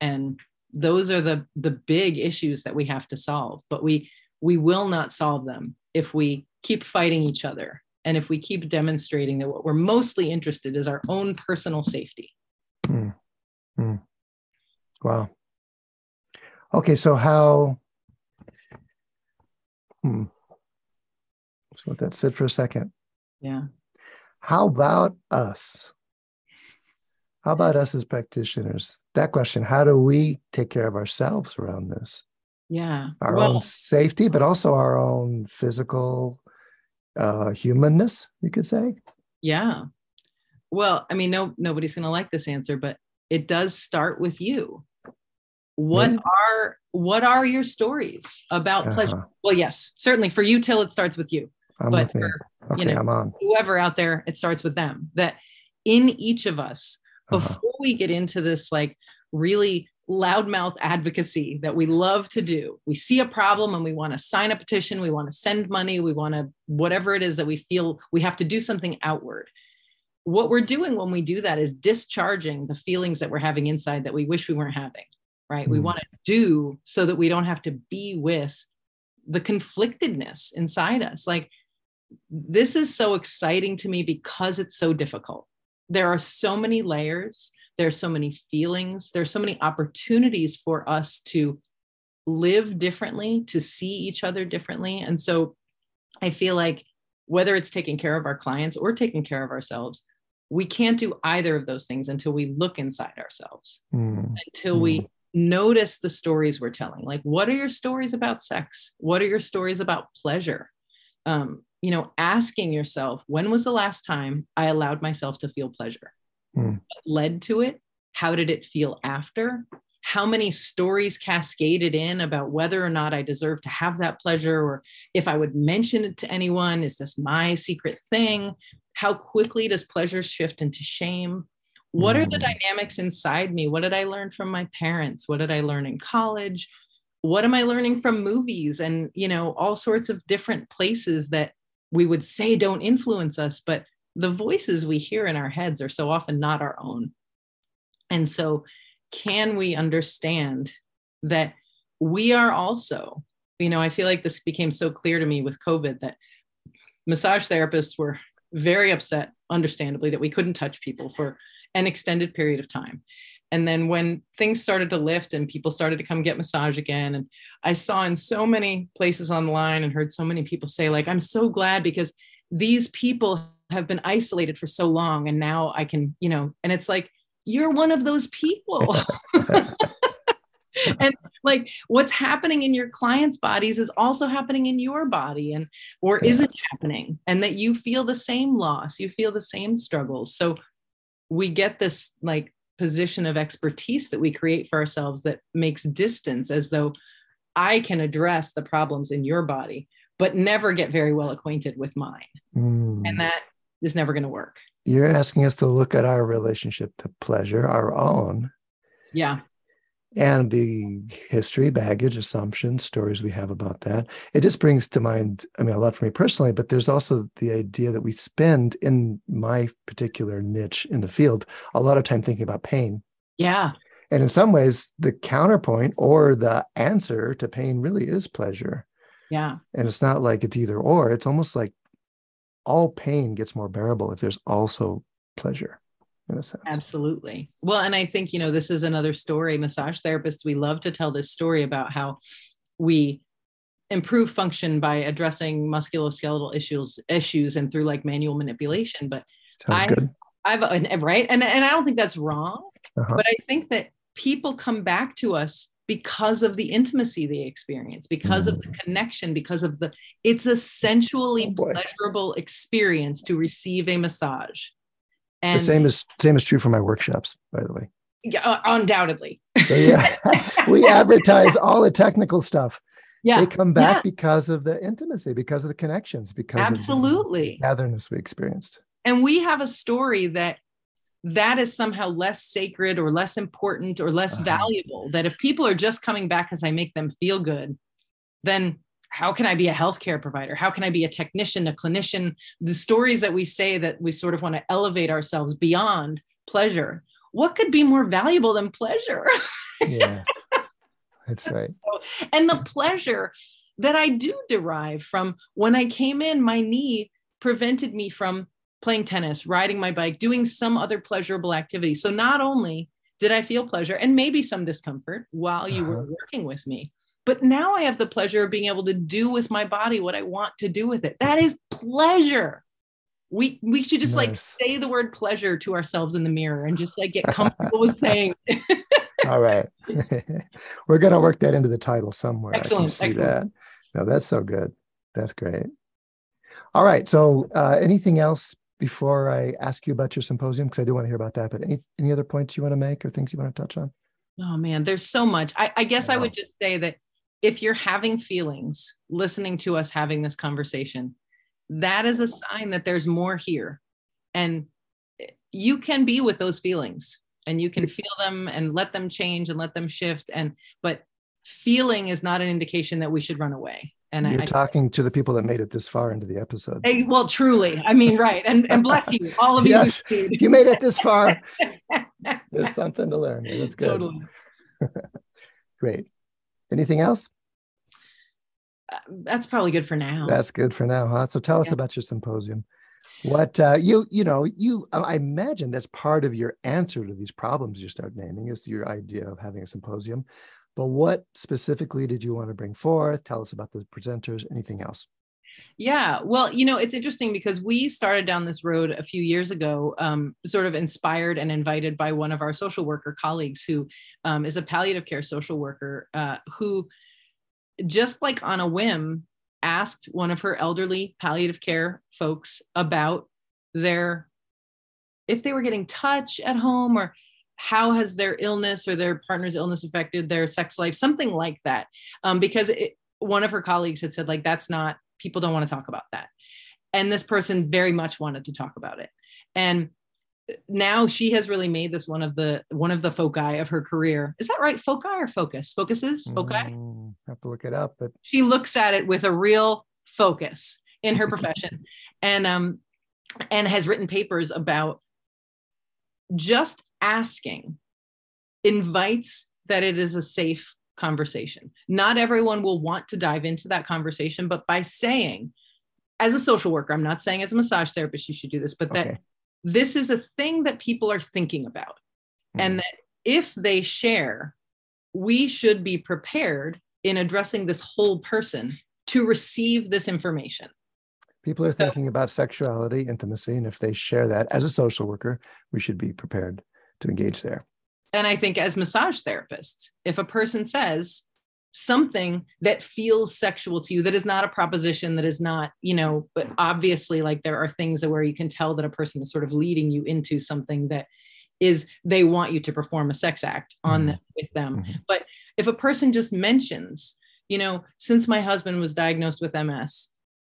And those are the the big issues that we have to solve, but we we will not solve them if we keep fighting each other, and if we keep demonstrating that what we're mostly interested in is our own personal safety. Mm. Mm. Wow. Okay, so how hmm. Let's let that sit for a second. Yeah. How about us? How about us as practitioners? That question, how do we take care of ourselves around this? Yeah. Our well, own safety, but also our own physical uh, humanness, you could say. Yeah. Well, I mean, no, nobody's going to like this answer, but it does start with you. What yeah. are what are your stories about uh-huh. pleasure? Well, yes, certainly for you, Till, it starts with you. I'm but for, okay, you know, I'm on. Whoever out there, it starts with them. That in each of us, before uh-huh. we get into this like really loudmouth advocacy that we love to do, we see a problem and we want to sign a petition, we want to send money, we want to whatever it is that we feel we have to do something outward. What we're doing when we do that is discharging the feelings that we're having inside that we wish we weren't having, right? Mm-hmm. We want to do so that we don't have to be with the conflictedness inside us. Like, this is so exciting to me because it's so difficult. There are so many layers. There are so many feelings. There are so many opportunities for us to live differently, to see each other differently. And so I feel like whether it's taking care of our clients or taking care of ourselves, we can't do either of those things until we look inside ourselves, mm. until mm. we notice the stories we're telling. Like, what are your stories about sex? What are your stories about pleasure? Um, you know, asking yourself, when was the last time I allowed myself to feel pleasure? Mm. What led to it? How did it feel after? How many stories cascaded in about whether or not I deserve to have that pleasure? Or if I would mention it to anyone, is this my secret thing? How quickly does pleasure shift into shame? What mm. are the dynamics inside me? What did I learn from my parents? What did I learn in college? What am I learning from movies and, you know, all sorts of different places that we would say don't influence us, but the voices we hear in our heads are so often not our own. And so can we understand that we are also, you know, I feel like this became so clear to me with COVID that massage therapists were very upset, understandably, that we couldn't touch people for an extended period of time. And then when things started to lift and people started to come get massage again, and I saw in so many places online and heard so many people say, like, I'm so glad because these people have been isolated for so long and now I can, you know, and it's like, you're one of those people. And like, what's happening in your clients' bodies is also happening in your body, and, or yes. isn't happening, and that you feel the same loss, you feel the same struggles. So we get this like position of expertise that we create for ourselves that makes distance, as though I can address the problems in your body, but never get very well acquainted with mine. Mm. And that is never going to work. You're asking us to look at our relationship to pleasure, our own. Yeah. and the history, baggage, assumptions, stories we have about that. It just brings to mind, I mean, a lot for me personally, but there's also the idea that we spend in my particular niche in the field, a lot of time thinking about pain. Yeah. And in some ways, the counterpoint or the answer to pain really is pleasure. Yeah. And it's not like it's either or. It's almost like all pain gets more bearable if there's also pleasure, in a sense. Absolutely. Well, and I think, you know, this is another story. Massage therapists, we love to tell this story about how we improve function by addressing musculoskeletal issues, issues and through like manual manipulation. But Sounds I, good. I've, right. And, and I don't think that's wrong, uh-huh. but I think that people come back to us because of the intimacy they experience, because mm. of the connection, because of the, it's a sensually oh pleasurable experience to receive a massage. And the same is same is true for my workshops, by the way. Yeah, undoubtedly. So, yeah. We advertise all the technical stuff. Yeah. They come back yeah. because of the intimacy, because of the connections, because Absolutely. Of the togetherness we experienced. And we have a story that that is somehow less sacred or less important or less uh-huh. valuable, that if people are just coming back because I make them feel good, then how can I be a healthcare provider? How can I be a technician, a clinician? The stories that we say that we sort of want to elevate ourselves beyond pleasure. What could be more valuable than pleasure? Yeah, that's right. So, and the pleasure that I do derive from when I came in, my knee prevented me from playing tennis, riding my bike, doing some other pleasurable activity. So not only did I feel pleasure and maybe some discomfort while you uh-huh. were working with me, but now I have the pleasure of being able to do with my body what I want to do with it. That is pleasure. We we should just nice. Like say the word pleasure to ourselves in the mirror and just like get comfortable with saying. All right. We're going to work that into the title somewhere. Excellent. I can see Excellent. That. No, that's so good. That's great. All right. So uh, anything else before I ask you about your symposium? Because I do want to hear about that, but any, any other points you want to make or things you want to touch on? Oh man, there's so much. I, I guess yeah. I would just say that if you're having feelings, listening to us having this conversation, that is a sign that there's more here. And you can be with those feelings and you can feel them and let them change and let them shift. And, but feeling is not an indication that we should run away. And you're I, talking to the people that made it this far into the episode. I, well, truly. I mean, right. And, and bless you, all of you. Yes, if you made it this far, there's something to learn. That's good. Totally. Great. Anything else? Uh, that's probably good for now. That's good for now, huh? So tell us yeah. about your symposium. What uh, you, you know, you, I imagine that's part of your answer to these problems you start naming is your idea of having a symposium. But what specifically did you want to bring forth? Tell us about the presenters, anything else? Yeah, well, you know, it's interesting because we started down this road a few years ago, um, sort of inspired and invited by one of our social worker colleagues who um, is a palliative care social worker uh, who just like on a whim asked one of her elderly palliative care folks about their, if they were getting touch at home or how has their illness or their partner's illness affected their sex life, something like that. Um, because it, one of her colleagues had said like, that's not, people don't want to talk about that. And this person very much wanted to talk about it. And now she has really made this one of the, one of the foci of her career. Is that right? Foci or focus? Focuses? Foci? Mm, I have to look it up. But she looks at it with a real focus in her profession and, um, and has written papers about just asking invites that it is a safe conversation. Not everyone will want to dive into that conversation, but by saying, as a social worker, I'm not saying as a massage therapist, you should do this, but okay. that this is a thing that people are thinking about. Mm. And that if they share, we should be prepared in addressing this whole person to receive this information. People are thinking so, about sexuality, intimacy, and if they share that as a social worker, we should be prepared to engage there. And I think as massage therapists, if a person says something that feels sexual to you, that is not a proposition, that is not, you know, but obviously like there are things that where you can tell that a person is sort of leading you into something that is, they want you to perform a sex act on mm-hmm. them, with them. Mm-hmm. But if a person just mentions, you know, since my husband was diagnosed with M S,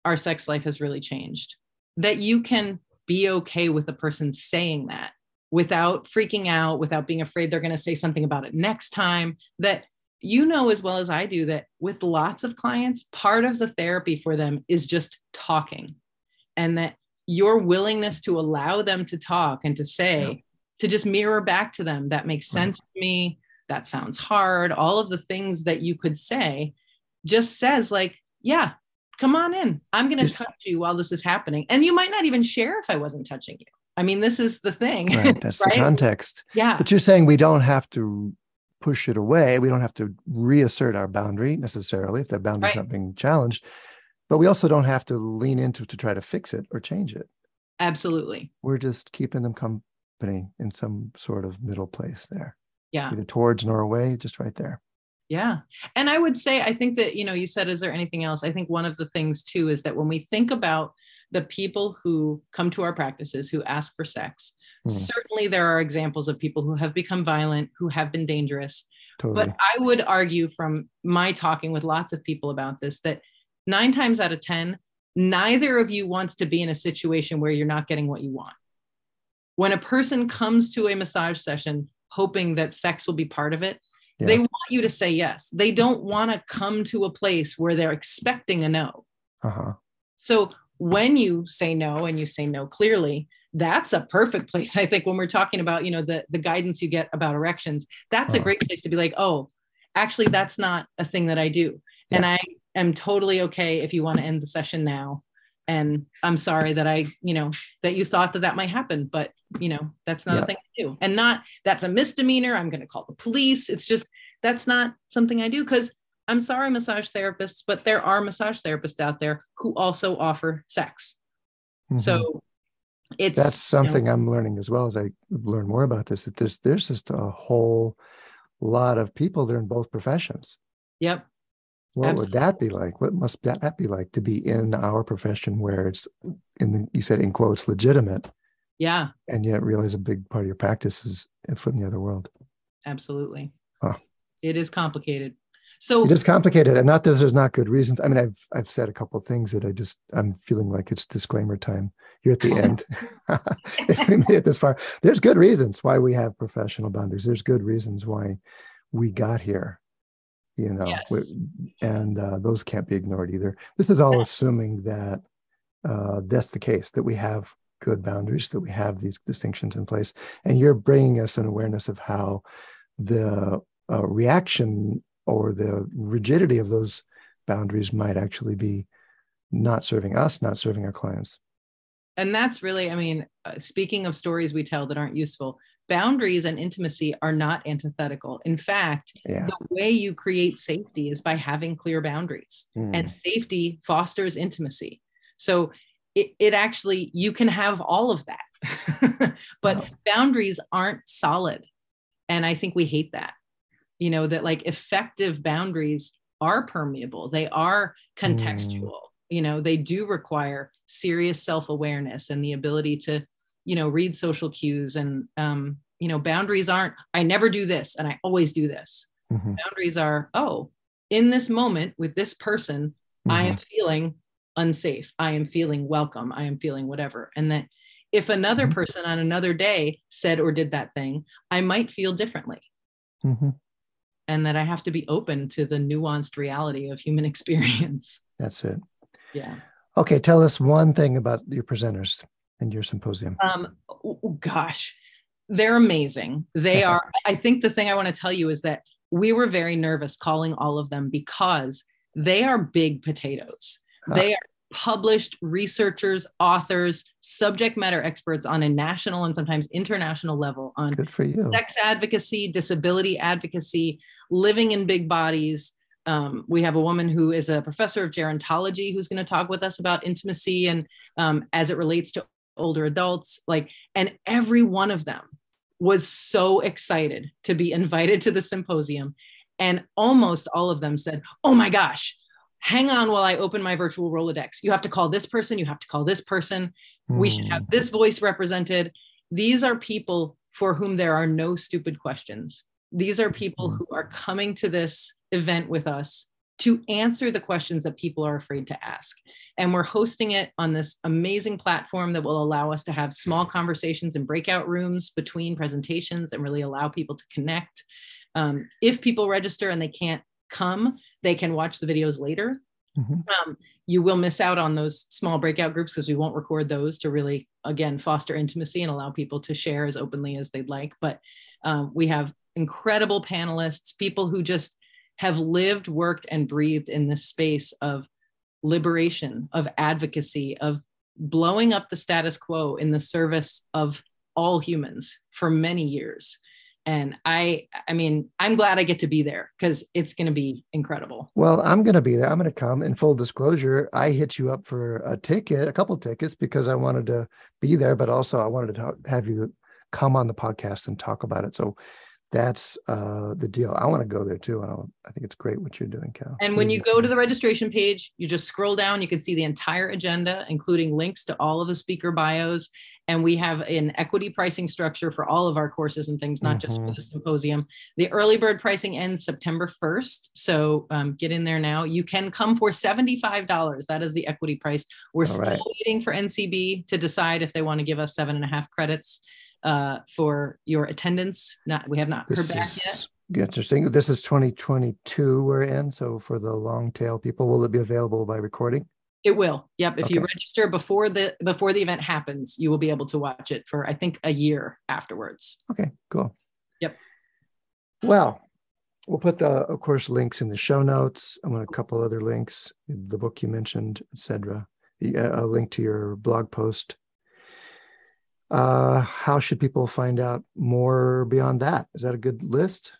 our sex life has really changed, that you can be okay with a person saying that without freaking out, without being afraid they're going to say something about it next time. That you know as well as I do that with lots of clients, part of the therapy for them is just talking, and that your willingness to allow them to talk and to say, yeah. to just mirror back to them, that makes sense right. to me, that sounds hard, all of the things that you could say, just says like, yeah, come on in. I'm going to touch you while this is happening. And you might not even share if I wasn't touching you. I mean, this is the thing. Right, that's right? The context. Yeah. But you're saying we don't have to push it away. We don't have to reassert our boundary necessarily if that boundary is right. not being challenged. But we also don't have to lean into to try to fix it or change it. Absolutely. We're just keeping them company in some sort of middle place there. Yeah. Either towards nor away, just right there. Yeah. And I would say, I think that, you know, you said, is there anything else? I think one of the things too, is that when we think about the people who come to our practices, who ask for sex, mm. certainly there are examples of people who have become violent, who have been dangerous. Totally. But I would argue from my talking with lots of people about this, that nine times out of ten, neither of you wants to be in a situation where you're not getting what you want. When a person comes to a massage session, hoping that sex will be part of it, yeah. they want you to say yes. They don't want to come to a place where they're expecting a no. Uh-huh. So when you say no, and you say no clearly, that's a perfect place. I think when we're talking about, you know, the, the guidance you get about erections, that's uh-huh. a great place to be like, oh, actually, that's not a thing that I do. Yeah. And I am totally okay if you want to end the session now. And I'm sorry that I, you know, that you thought that that might happen, but you know, that's not yeah. a thing I do. And not, that's a misdemeanor. I'm going to call the police. It's just, that's not something I do. Cause I'm sorry, massage therapists, but there are massage therapists out there who also offer sex. Mm-hmm. So it's, that's something you know, I'm learning as well as I learn more about this, that there's, there's just a whole lot of people that are in both professions. Yep. What Absolutely. Would that be like? What must that be like to be in our profession where it's, in, you said in quotes, legitimate. Yeah. And yet realize a big part of your practice is a foot in the other world. Absolutely. Oh. It is complicated. So it is complicated. And not that there's not good reasons. I mean, I've I've said a couple of things that I just, I'm feeling like it's disclaimer time. You're at the end. If we made it this far, there's good reasons why we have professional boundaries. There's good reasons why we got here. You know, yes. and uh, those can't be ignored either. This is all assuming that uh, that's the case, that we have good boundaries, that we have these distinctions in place. And you're bringing us an awareness of how the uh, reaction or the rigidity of those boundaries might actually be not serving us, not serving our clients. And that's really, I mean, uh, speaking of stories we tell that aren't useful, boundaries and intimacy are not antithetical. In fact, yeah. the way you create safety is by having clear boundaries, mm. and safety fosters intimacy. So it, it actually, you can have all of that, but wow. boundaries aren't solid. And I think we hate that, you know, that like effective boundaries are permeable. They are contextual, mm. you know, they do require serious self-awareness and the ability to, you know, read social cues and, um, you know, boundaries aren't, I never do this and I always do this. Mm-hmm. Boundaries are, oh, in this moment with this person, mm-hmm. I am feeling unsafe. I am feeling welcome. I am feeling whatever. And that if another mm-hmm. person on another day said or did that thing, I might feel differently. Mm-hmm. And that I have to be open to the nuanced reality of human experience. That's it. Yeah. Okay. Tell us one thing about your presenters. And your symposium? Um, oh, gosh, they're amazing. They are. I think the thing I want to tell you is that we were very nervous calling all of them because they are big potatoes. Huh. They are published researchers, authors, subject matter experts on a national and sometimes international level on Good for you. Sex advocacy, disability advocacy, living in big bodies. Um, we have a woman who is a professor of gerontology who's going to talk with us about intimacy and um, as it relates to older adults, like, and every one of them was so excited to be invited to the symposium. And almost all of them said, oh my gosh, hang on while I open my virtual Rolodex. You have to call this person. You have to call this person. Mm. We should have this voice represented. These are people for whom there are no stupid questions. These are people mm. who are coming to this event with us to answer the questions that people are afraid to ask. And we're hosting it on this amazing platform that will allow us to have small conversations in breakout rooms between presentations and really allow people to connect. Um, if people register and they can't come, they can watch the videos later. Mm-hmm. Um, you will miss out on those small breakout groups because we won't record those to really, again, foster intimacy and allow people to share as openly as they'd like. But um, we have incredible panelists, people who just have lived, worked, and breathed in this space of liberation, of advocacy, of blowing up the status quo in the service of all humans for many years. And I, I mean, I'm glad I get to be there because it's going to be incredible. Well, I'm going to be there. I'm going to come. In full disclosure, I hit you up for a ticket, a couple of tickets, because I wanted to be there, but also I wanted to have you come on the podcast and talk about it. So that's uh, the deal. I want to go there too. And I'll, I think it's great what you're doing, Cal. And when you go to the registration page, you just scroll down, you can see the entire agenda, including links to all of the speaker bios. And we have an equity pricing structure for all of our courses and things, not mm-hmm. just for the symposium. The early bird pricing ends September first. So um, get in there now. You can come for seventy-five dollars. That is the equity price. We're all still right. waiting for N C B to decide if they want to give us seven and a half credits uh for your attendance. Not we have not this heard back is, yet. Interesting. This is twenty twenty-two we're in. So for the long tail people, will it be available by recording? It will. Yep. If okay. you register before the before the event happens, you will be able to watch it for I think a year afterwards. Okay, cool. Yep. Well, we'll put the of course links in the show notes. I want a couple other links, the book you mentioned, et cetera. A link to your blog post. Uh, how should people find out more beyond that? Is that a good list?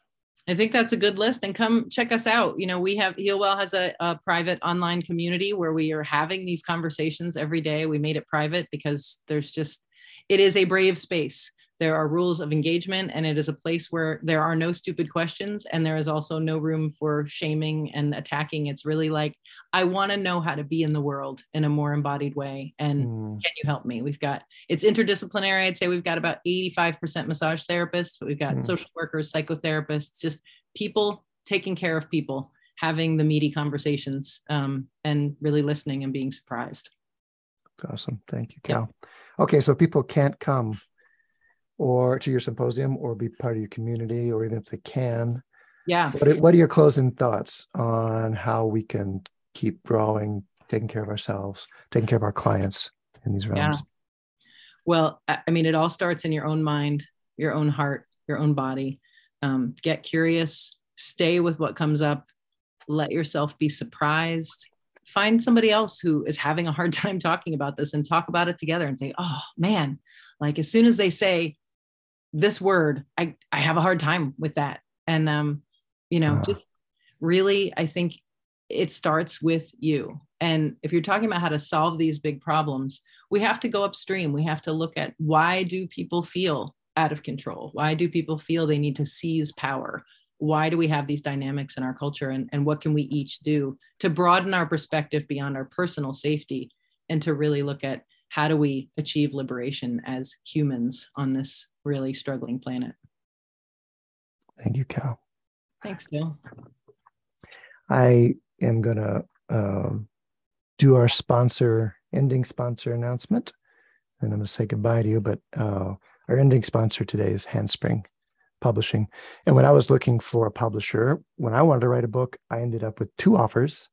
I think that's a good list, and come check us out. You know, we have HealWell has a, a private online community where we are having these conversations every day. We made it private because there's just, it is a brave space. There are rules of engagement, and it is a place where there are no stupid questions. And there is also no room for shaming and attacking. It's really like, I want to know how to be in the world in a more embodied way. And mm. can you help me? We've got, it's interdisciplinary. I'd say we've got about eighty-five percent massage therapists, but we've got mm. social workers, psychotherapists, just people taking care of people, having the meaty conversations um, and really listening and being surprised. That's awesome. Thank you, Cal. Yeah. Okay. So people can't come or to your symposium or be part of your community, or even if they can. Yeah. What are, what are your closing thoughts on how we can keep growing, taking care of ourselves, taking care of our clients in these realms? Yeah. Well, I mean, it all starts in your own mind, your own heart, your own body. Um, get curious, stay with what comes up, let yourself be surprised. Find somebody else who is having a hard time talking about this and talk about it together and say, oh man, like as soon as they say, this word, I, I have a hard time with that. And, um, you know, uh, just really, I think it starts with you. And if you're talking about how to solve these big problems, we have to go upstream. We have to look at, why do people feel out of control? Why do people feel they need to seize power? Why do we have these dynamics in our culture? And, and what can we each do to broaden our perspective beyond our personal safety and to really look at, how do we achieve liberation as humans on this really struggling planet? Thank you, Cal. Thanks, Till. I am going to um, do our sponsor, ending sponsor announcement, and I'm going to say goodbye to you, but uh, our ending sponsor today is Handspring Publishing. And when I was looking for a publisher, when I wanted to write a book, I ended up with two offers.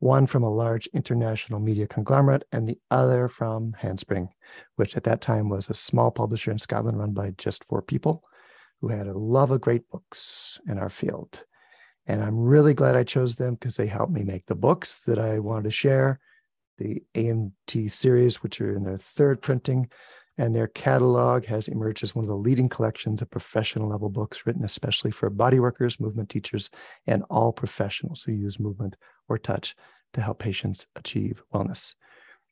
One from a large international media conglomerate and the other from Handspring, which at that time was a small publisher in Scotland run by just four people who had a love of great books in our field. And I'm really glad I chose them because they helped me make the books that I wanted to share, the A M T series, which are in their third printing, and their catalog has emerged as one of the leading collections of professional level books written especially for body workers, movement teachers, and all professionals who use movement or touch to help patients achieve wellness.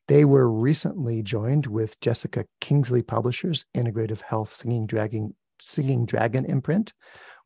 They were recently joined with Jessica Kingsley Publishers, Integrative Health Singing Dragon, Singing Dragon imprint,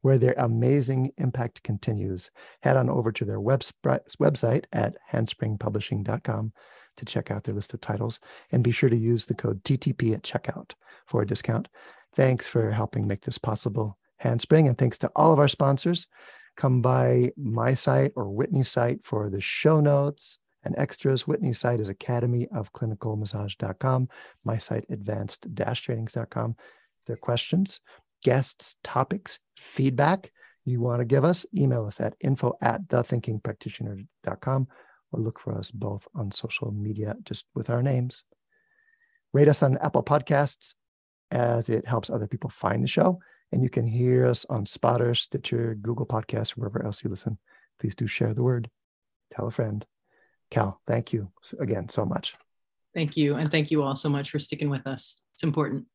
where their amazing impact continues. Head on over to their webs- website at handspring publishing dot com to check out their list of titles, and be sure to use the code T T P at checkout for a discount. Thanks for helping make this possible, Handspring, and thanks to all of our sponsors. come by my site or Whitney's site for the show notes and extras. Whitney's site is academy of clinical massage dot com. My site, advanced dash trainings dot com. If there are questions, guests, topics, feedback you want to give us, email us at info at the thinking practitioner dot com or look for us both on social media, just with our names. Rate us on Apple Podcasts, as it helps other people find the show. And you can hear us on Spotter, Stitcher, Google Podcasts, wherever else you listen. Please do share the word. Tell a friend. Cal, thank you again so much. Thank you. And thank you all so much for sticking with us. It's important.